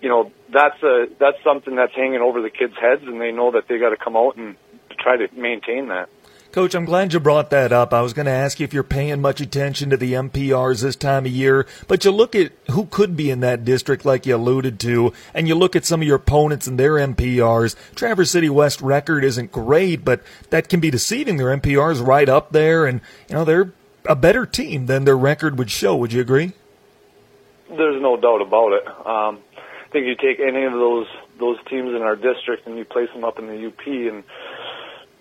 You know, that's something that's hanging over the kids' heads, and they know that they got to come out and try to maintain that. Coach, I'm glad you brought that up. I was going to ask you if you're paying much attention to the MPRs this time of year, but you look at who could be in that district like you alluded to, and you look at some of your opponents and their MPRs. Traverse City West record isn't great, but that can be deceiving. Their MPRs right up there, and you know they're a better team than their record would show. Would you agree? There's no doubt about it. I think you take any of those teams in our district and you place them up in the UP, and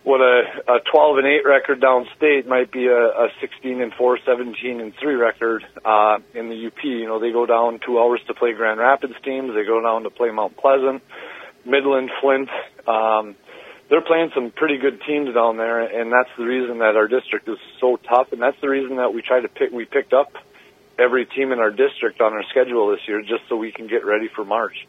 what a 12-8 record downstate might be a 16-4, 17-3 record in the UP. You know, they go down 2 hours to play Grand Rapids teams. They go down to play Mount Pleasant, Midland, Flint. They're playing some pretty good teams down there, and that's the reason that our district is so tough, and that's the reason that we picked up every team in our district on our schedule this year, just so we can get ready for March.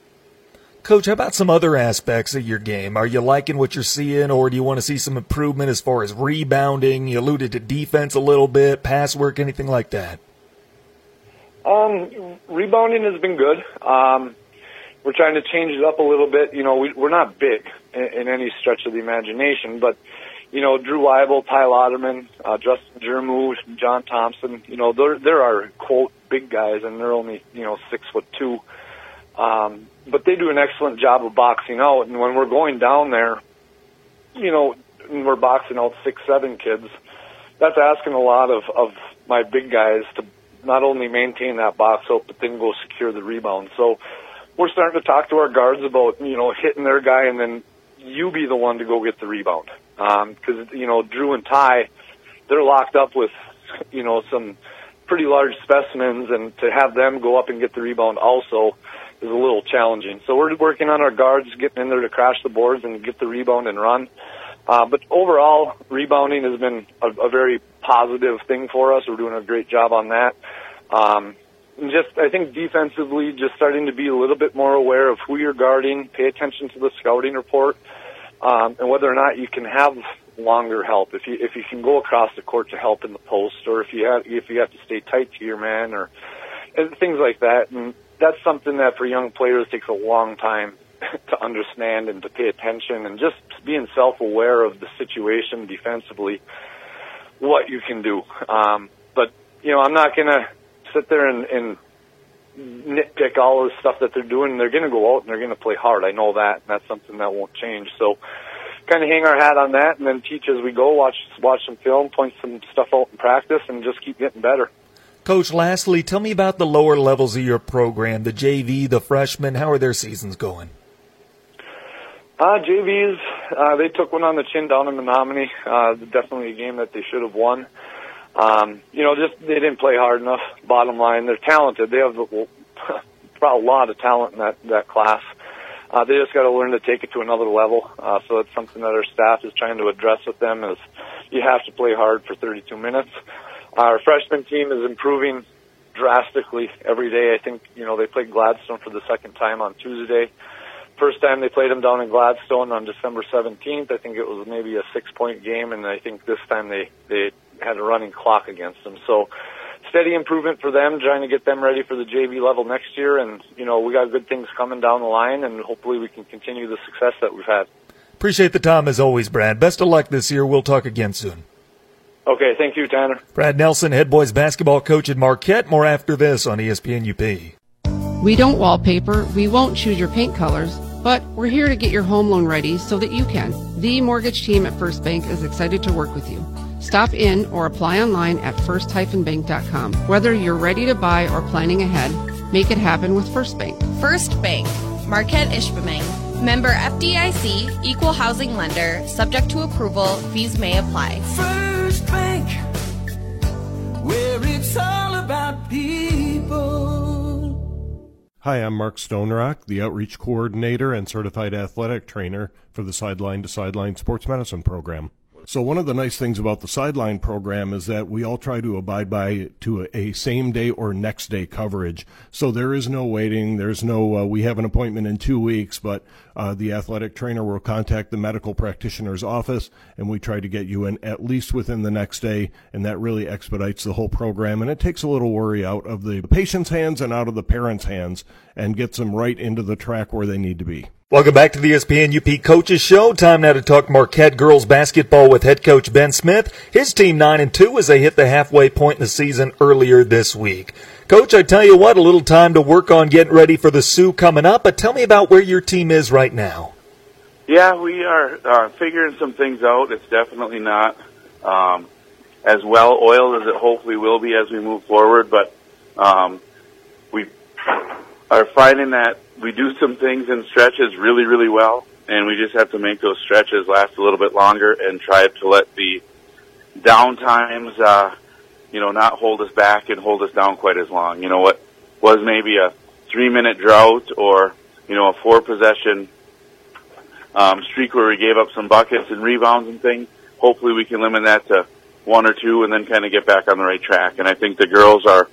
Coach, how about some other aspects of your game? Are you liking what you're seeing, or do you want to see some improvement as far as rebounding? You alluded to defense a little bit, pass work, anything like that? Rebounding has been good. We're trying to change it up a little bit. You know, we're not big in any stretch of the imagination, but, you know, Drew Weibel, Ty Lauderman, Justin Jermu, John Thompson, you know, they're our, quote, big guys, and they're only, you know, 6'2". But they do an excellent job of boxing out, and when we're going down there, you know, and we're boxing out 6'7" kids, that's asking a lot of my big guys to not only maintain that box out, but then go secure the rebound. So we're starting to talk to our guards about, you know, hitting their guy and then you be the one to go get the rebound. Because, you know, Drew and Ty, they're locked up with, you know, some pretty large specimens, and to have them go up and get the rebound also is a little challenging. So we're working on our guards, getting in there to crash the boards and get the rebound and run. But overall, rebounding has been a very positive thing for us. We're doing a great job on that. I think defensively, just starting to be a little bit more aware of who you're guarding, pay attention to the scouting report, and whether or not you can have longer help. If you can go across the court to help in the post, or if you have to stay tight to your man, or things like that. And that's something that for young players takes a long time to understand and to pay attention, and just being self-aware of the situation defensively, what you can do. But, you know, I'm not going to sit there and nitpick all of the stuff that they're doing. They're going to go out and they're going to play hard. I know that, and that's something that won't change. So kind of hang our hat on that and then teach as we go, watch some film, point some stuff out in practice, and just keep getting better. Coach, lastly, tell me about the lower levels of your program, the JV, the freshmen. How are their seasons going? JVs, they took one on the chin down in Menominee. Definitely a game that they should have won. You know, just they didn't play hard enough, bottom line. They're talented. They have a lot of talent in that class. They just got to learn to take it to another level. So it's something that our staff is trying to address with them, is you have to play hard for 32 minutes. Our freshman team is improving drastically every day. I think, you know, they played Gladstone for the second time on Tuesday. First time they played them down in Gladstone on December 17th, I think it was maybe a 6-point game, and I think this time they had a running clock against them. So steady improvement for them, trying to get them ready for the JV level next year. And, you know, we got good things coming down the line, and hopefully we can continue the success that we've had. Appreciate the time as always, Brad. Best of luck this year. We'll talk again soon. Okay, thank you, Tanner. Brad Nelson, head boys basketball coach at Marquette. More after this on ESPN UP. We don't wallpaper, we won't choose your paint colors, but we're here to get your home loan ready so that you can. The mortgage team at First Bank is excited to work with you. Stop in or apply online at first-bank.com. Whether you're ready to buy or planning ahead, make it happen with First Bank. First Bank, Marquette Ishpeming. Member FDIC, Equal Housing Lender, subject to approval, fees may apply. First Bank, where it's all about people. Hi, I'm Mark Stonerock, the Outreach Coordinator and Certified Athletic Trainer for the Sideline to Sideline Sports Medicine Program. So one of the nice things about the Sideline program is that we all try to abide by to a same-day or next-day coverage. So there is no waiting. There's no, we have an appointment in 2 weeks, but the athletic trainer will contact the medical practitioner's office, and we try to get you in at least within the next day, and that really expedites the whole program. And it takes a little worry out of the patient's hands and out of the parents' hands and gets them right into the track where they need to be. Welcome back to the ESPN UP Coaches Show. Time now to talk Marquette girls basketball with head coach Ben Smith. His team 9-2 as they hit the halfway point in the season earlier this week. Coach, I tell you what, a little time to work on getting ready for the Sioux coming up, but tell me about where your team is right now. Yeah, we are figuring some things out. It's definitely not as well-oiled as it hopefully will be as we move forward, but we are finding that we do some things in stretches really, really well, and we just have to make those stretches last a little bit longer and try to let the down times, not hold us back and hold us down quite as long. You know, what was maybe a 3-minute drought or, a 4-possession streak where we gave up some buckets and rebounds and things, hopefully we can limit that to 1 or 2 and then kind of get back on the right track. And I think the girls are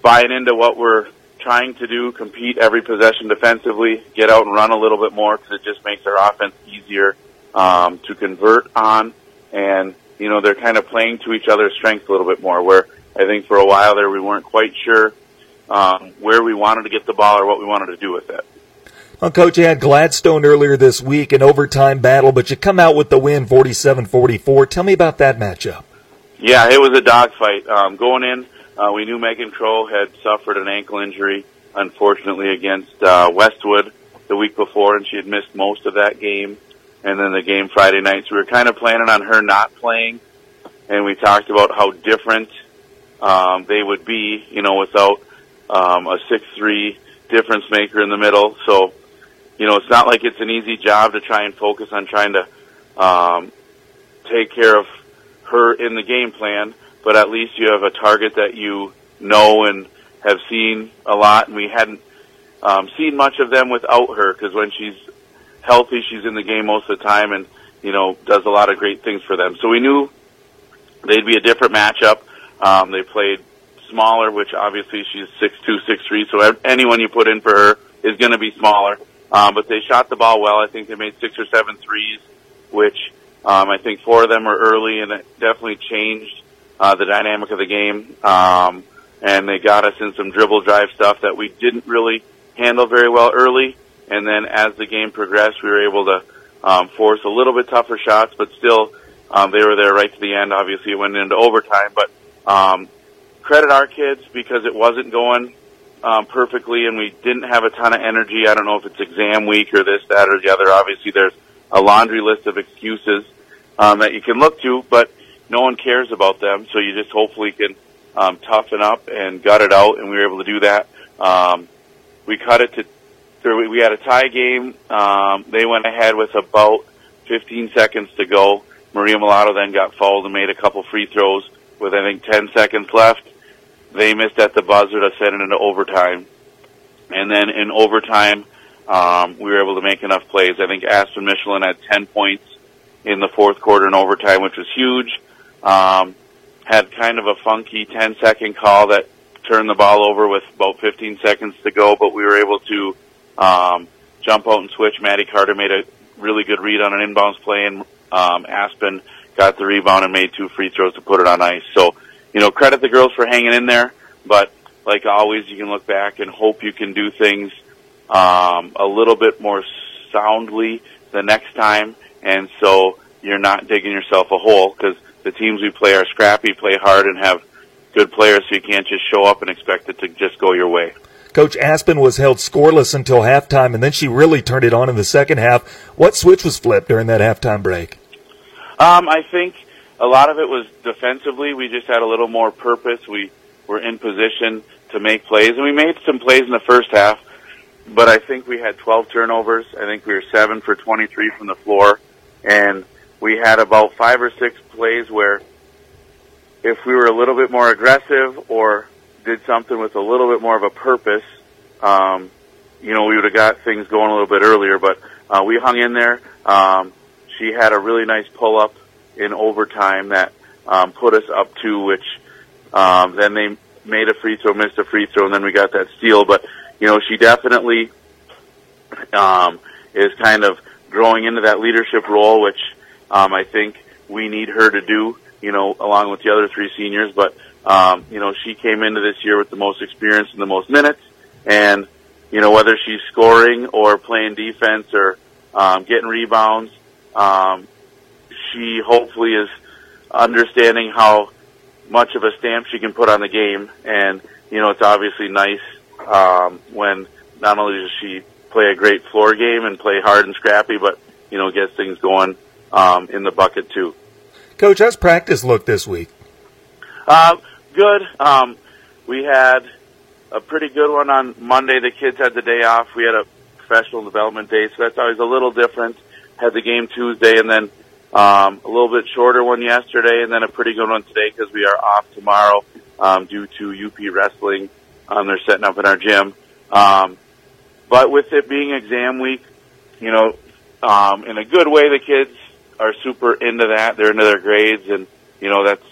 buying into what we're trying to do, compete every possession defensively, get out and run a little bit more because it just makes our offense easier to convert on. And, they're kind of playing to each other's strengths a little bit more, where I think for a while there we weren't quite sure where we wanted to get the ball or what we wanted to do with it. Well, Coach, you had Gladstone earlier this week, an overtime battle, but you come out with the win 47-44. Tell me about that matchup. Yeah, it was a dogfight. Going in, we knew Megan Crow had suffered an ankle injury, unfortunately, against Westwood the week before, and she had missed most of that game, and then the game Friday night. So we were kind of planning on her not playing, and we talked about how different they would be, without a 6'3" difference maker in the middle. So, it's not like it's an easy job to try and focus on trying to take care of her in the game plan. But at least you have a target that you know and have seen a lot. And we hadn't seen much of them without her, because when she's healthy, she's in the game most of the time and, does a lot of great things for them. So we knew they'd be a different matchup. They played smaller, which obviously she's 6'2", 6'3", so anyone you put in for her is going to be smaller. But they shot the ball well. I think they made 6 or 7 threes, which I think 4 of them were early, and it definitely changed the dynamic of the game, and they got us in some dribble drive stuff that we didn't really handle very well early, and then as the game progressed, we were able to force a little bit tougher shots, but still they were there right to the end. Obviously, it went into overtime, but credit our kids because it wasn't going perfectly, and we didn't have a ton of energy. I don't know if it's exam week or this, that, or the other. Obviously, there's a laundry list of excuses that you can look to, but no one cares about them, so you just hopefully can toughen up and gut it out, and we were able to do that. We cut it to – we had a tie game. They went ahead with about 15 seconds to go. Maria Mulatto then got fouled and made a couple free throws with, I think, 10 seconds left. They missed at the buzzer to send it into overtime. And then in overtime, we were able to make enough plays. I think Aspen Michelin had 10 points in the fourth quarter in overtime, which was huge. Had kind of a funky 10-second call that turned the ball over with about 15 seconds to go, but we were able to jump out and switch. Maddie Carter made a really good read on an inbounds play, and Aspen got the rebound and made 2 free throws to put it on ice. So, credit the girls for hanging in there, but like always, you can look back and hope you can do things a little bit more soundly the next time, and so you're not digging yourself a hole, because the teams we play are scrappy, play hard, and have good players, so you can't just show up and expect it to just go your way. Coach, Aspen was held scoreless until halftime, and then she really turned it on in the second half. What switch was flipped during that halftime break? I think a lot of it was defensively. We just had a little more purpose. We were in position to make plays, and we made some plays in the first half. but I think we had 12 turnovers. I think we were 7 for 23 from the floor, and we had about 5 or 6 plays where if we were a little bit more aggressive or did something with a little bit more of a purpose, you know, we would have got things going a little bit earlier, but we hung in there. She had a really nice pull-up in overtime that put us up to, which then they made a free throw, missed a free throw, and then we got that steal. But, you know, she definitely is kind of growing into that leadership role, which I think we need her to do, you know, along with the other 3 seniors. But, you know, she came into this year with the most experience and the most minutes. And, you know, whether she's scoring or playing defense or getting rebounds, she hopefully is understanding how much of a stamp she can put on the game. And, you know, it's obviously nice when not only does she play a great floor game and play hard and scrappy, but, you know, gets things going in the bucket too. Coach, how's practice look this week? Good. We had a pretty good one on Monday. The kids had the day off. We had a professional development day, so that's always a little different. Had the game Tuesday, and then a little bit shorter one yesterday, and then a pretty good one today because we are off tomorrow due to UP wrestling. They're setting up in our gym. But with it being exam week, you know, in a good way, the kids are super into that. They're into their grades, and, you know, that's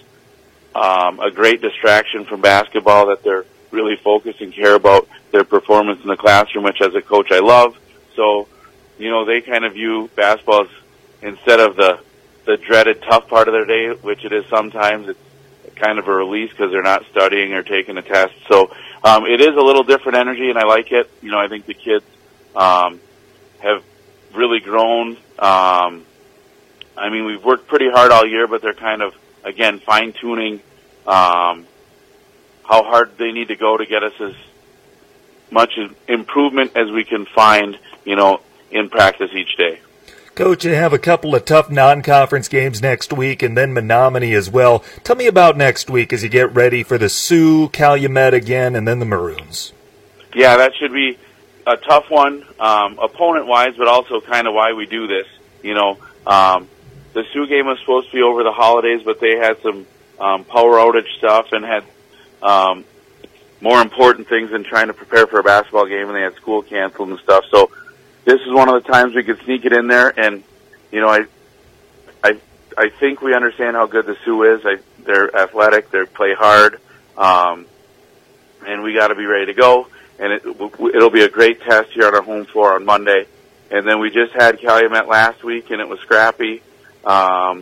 a great distraction from basketball that they're really focused and care about their performance in the classroom, which as a coach I love. So, you know, they kind of view basketball as, instead of the dreaded tough part of their day, which it is sometimes, it's kind of a release because they're not studying or taking a test. So it is a little different energy, and I like it. You know, I think the kids have really grown. I mean, we've worked pretty hard all year, but they're kind of, again, fine-tuning how hard they need to go to get us as much improvement as we can find, you know, in practice each day. Coach, you have a couple of tough non-conference games next week and then Menominee as well. Tell me about next week as you get ready for the Sioux, Calumet again, and then the Maroons. Yeah, that should be a tough one opponent-wise, but also kind of why we do this. You know, the Sioux game was supposed to be over the holidays, but they had some power outage stuff and had more important things than trying to prepare for a basketball game, and they had school canceled and stuff. So this is one of the times we could sneak it in there, and, you know, I think we understand how good the Sioux is. They're athletic, they play hard, and we got to be ready to go. And it'll be a great test here on our home floor on Monday. And then we just had Calumet last week, and it was scrappy. I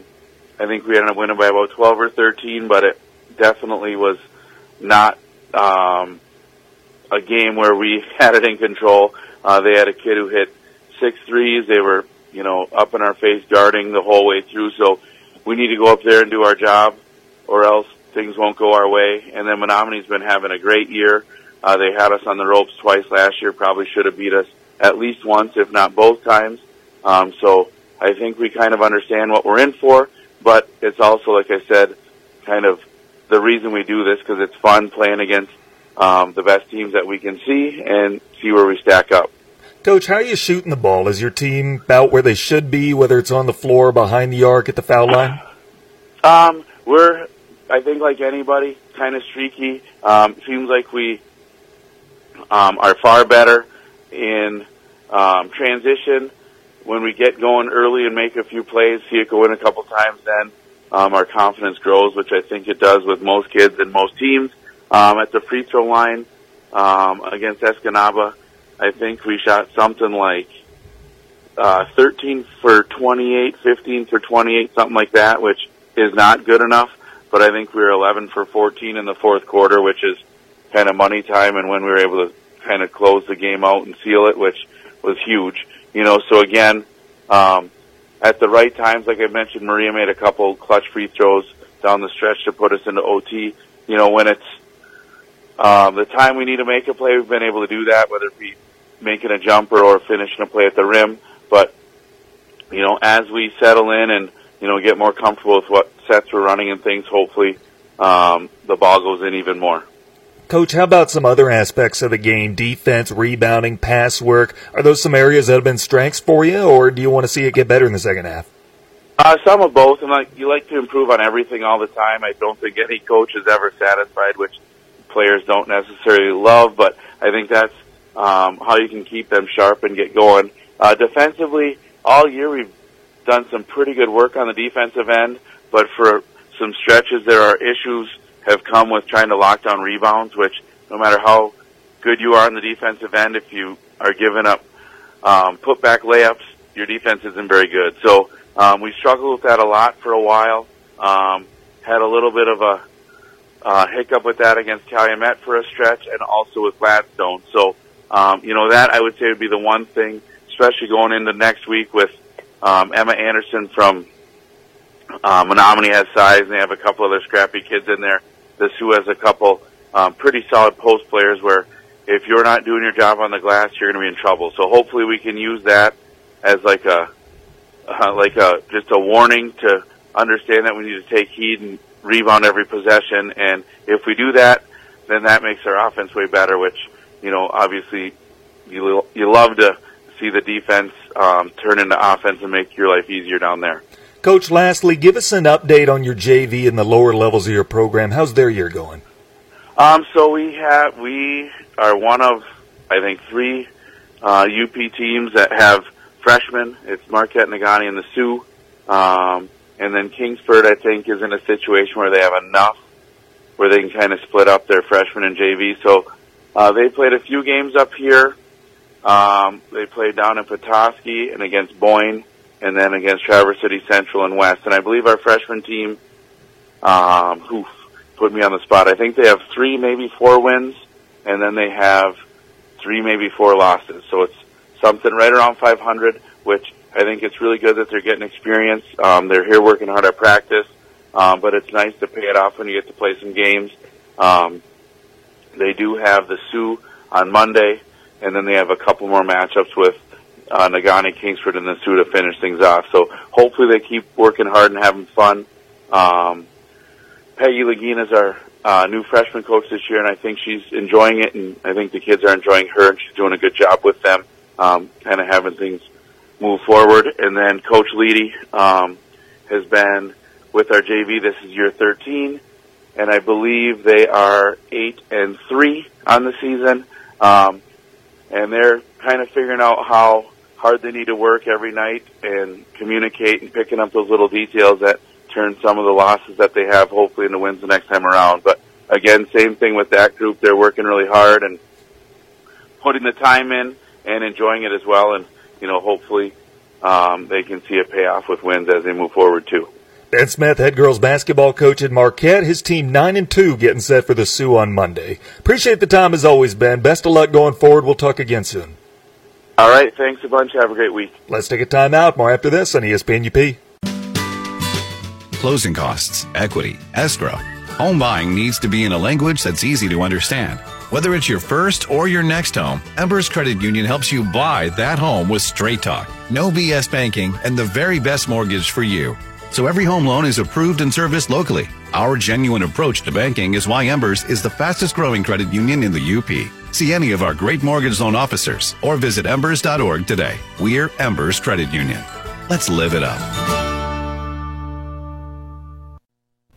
think we ended up winning by about 12 or 13, but it definitely was not a game where we had it in control. They had a kid who hit 6 threes. They were, you know, up in our face guarding the whole way through. So we need to go up there and do our job or else things won't go our way. And then Menominee's been having a great year. They had us on the ropes twice last year. Probably should have beat us at least once, if not both times. So I think we kind of understand what we're in for. But it's also, like I said, kind of the reason we do this because it's fun playing against the best teams that we can see and see where we stack up. Coach, how are you shooting the ball? Is your team about where they should be, whether it's on the floor, behind the arc, at the foul line? We're, I think like anybody, kind of streaky. Seems like we are far better in transition. When we get going early and make a few plays, see it go in a couple times, then our confidence grows, which I think it does with most kids and most teams. At the free throw line against Escanaba, I think we shot something like 13 for 28, 15 for 28, something like that, which is not good enough. But I think we were 11 for 14 in the fourth quarter, which is kind of money time, and when we were able to kind of close the game out and seal it, which was huge. You know, so again, at the right times, like I mentioned, Maria made a couple clutch free throws down the stretch to put us into OT. You know, when it's the time we need to make a play, we've been able to do that, whether it be making a jumper or finishing a play at the rim. But, you know, as we settle in and, you know, get more comfortable with what sets we're running and things, hopefully the ball goes in even more. Coach, how about some other aspects of the game? Defense, rebounding, pass work. Are those some areas that have been strengths for you, or do you want to see it get better in the second half? Some of both, and you like to improve on everything all the time. I don't think any coach is ever satisfied, which players don't necessarily love, but I think that's how you can keep them sharp and get going. Defensively, all year we've done some pretty good work on the defensive end, but for some stretches there are issues have come with trying to lock down rebounds, which no matter how good you are on the defensive end, if you are giving up put-back layups, your defense isn't very good. So we struggled with that a lot for a while, had a little bit of a hiccup with that against Calumet for a stretch and also with Gladstone. So, that I would say would be the one thing, especially going into next week with Emma Anderson from Menominee has size, and they have a couple other scrappy kids in there. This who has a couple pretty solid post players where if you're not doing your job on the glass, you're going to be in trouble. So hopefully we can use that as just a warning to understand that we need to take heed and rebound every possession. And if we do that, then that makes our offense way better, which, obviously you love to see the defense turn into offense and make your life easier down there. Coach, lastly, give us an update on your JV and the lower levels of your program. How's their year going? So we are one of, I think, three UP teams that have freshmen. It's Marquette, Negaunee, and the Sioux. And then Kingsford, I think, is in a situation where they have enough where they can kind of split up their freshmen and JV. So they played a few games up here. They played down in Petoskey and against Boyne, and then against Traverse City Central and West. And I believe our freshman team, who put me on the spot, I think they have 3, maybe 4 wins, and then they have 3, maybe 4 losses. So it's something right around 500, which I think it's really good that they're getting experience. They're here working hard at practice, but it's nice to pay it off when you get to play some games. They do have the Sioux on Monday, and then they have a couple more matchups with Negaunee, Kingsford, and the Sioux to finish things off. So hopefully they keep working hard and having fun. Peggy Lagina is our new freshman coach this year, and I think she's enjoying it, and I think the kids are enjoying her, and she's doing a good job with them, kind of having things move forward. And then Coach Leedy has been with our JV. This is year 13, and I believe they are 8-3 on the season, and they're kind of figuring out how hard they need to work every night and communicate and picking up those little details that turn some of the losses that they have hopefully into wins the next time around. But again, same thing with that group. They're working really hard and putting the time in and enjoying it as well. And, hopefully they can see a payoff with wins as they move forward too. Ben Smith, head girls basketball coach at Marquette. His team 9-2 getting set for the Sioux on Monday. Appreciate the time as always, Ben. Best of luck going forward. We'll talk again soon. All right, thanks a bunch. Have a great week. Let's take a time out. More after this on ESPN UP. Closing costs, equity, escrow. Home buying needs to be in a language that's easy to understand. Whether it's your first or your next home, Embers Credit Union helps you buy that home with straight talk, no BS banking, and the very best mortgage for you. So every home loan is approved and serviced locally. Our genuine approach to banking is why Embers is the fastest growing credit union in the UP. See any of our great mortgage loan officers or visit embers.org today. We're Embers Credit Union. Let's live it up.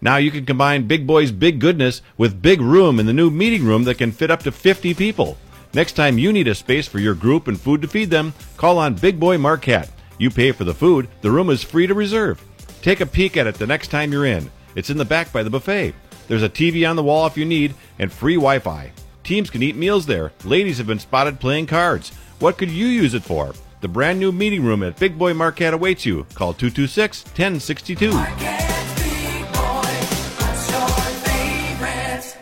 Now you can combine Big Boy's Big Goodness with Big Room in the new meeting room that can fit up to 50 people. Next time you need a space for your group and food to feed them, call on Big Boy Marquette. You pay for the food, the room is free to reserve. Take a peek at it the next time you're in. It's in the back by the buffet. There's a TV on the wall if you need and free Wi-Fi. Teams can eat meals there. Ladies have been spotted playing cards. What could you use it for? The brand new meeting room at Big Boy Marquette awaits you. Call 226-1062. Marquette, Big Boy, what's your favorite?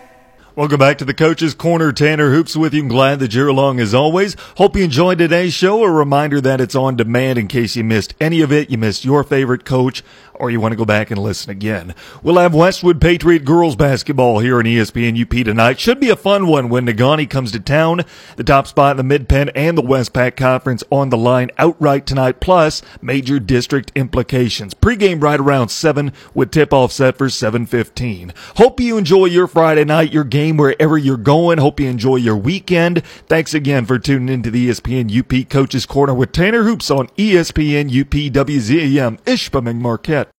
Welcome back to the Coach's Corner. Tanner Hoops with you. I'm glad that you're along as always. Hope you enjoyed today's show. A reminder that it's on demand in case you missed any of it. You missed your favorite coach or you want to go back and listen again. We'll have Westwood Patriot girls basketball here on ESPN UP tonight. Should be a fun one when Negaunee comes to town. The top spot in the Mid-Penn and the Westpac Conference on the line outright tonight, plus major district implications. Pre-game right around 7 with tip-off set for 7:15. Hope you enjoy your Friday night, your game wherever you're going. Hope you enjoy your weekend. Thanks again for tuning into the ESPN UP Coaches Corner with Tanner Hoops on ESPN UP WZAM Ishpeming Marquette.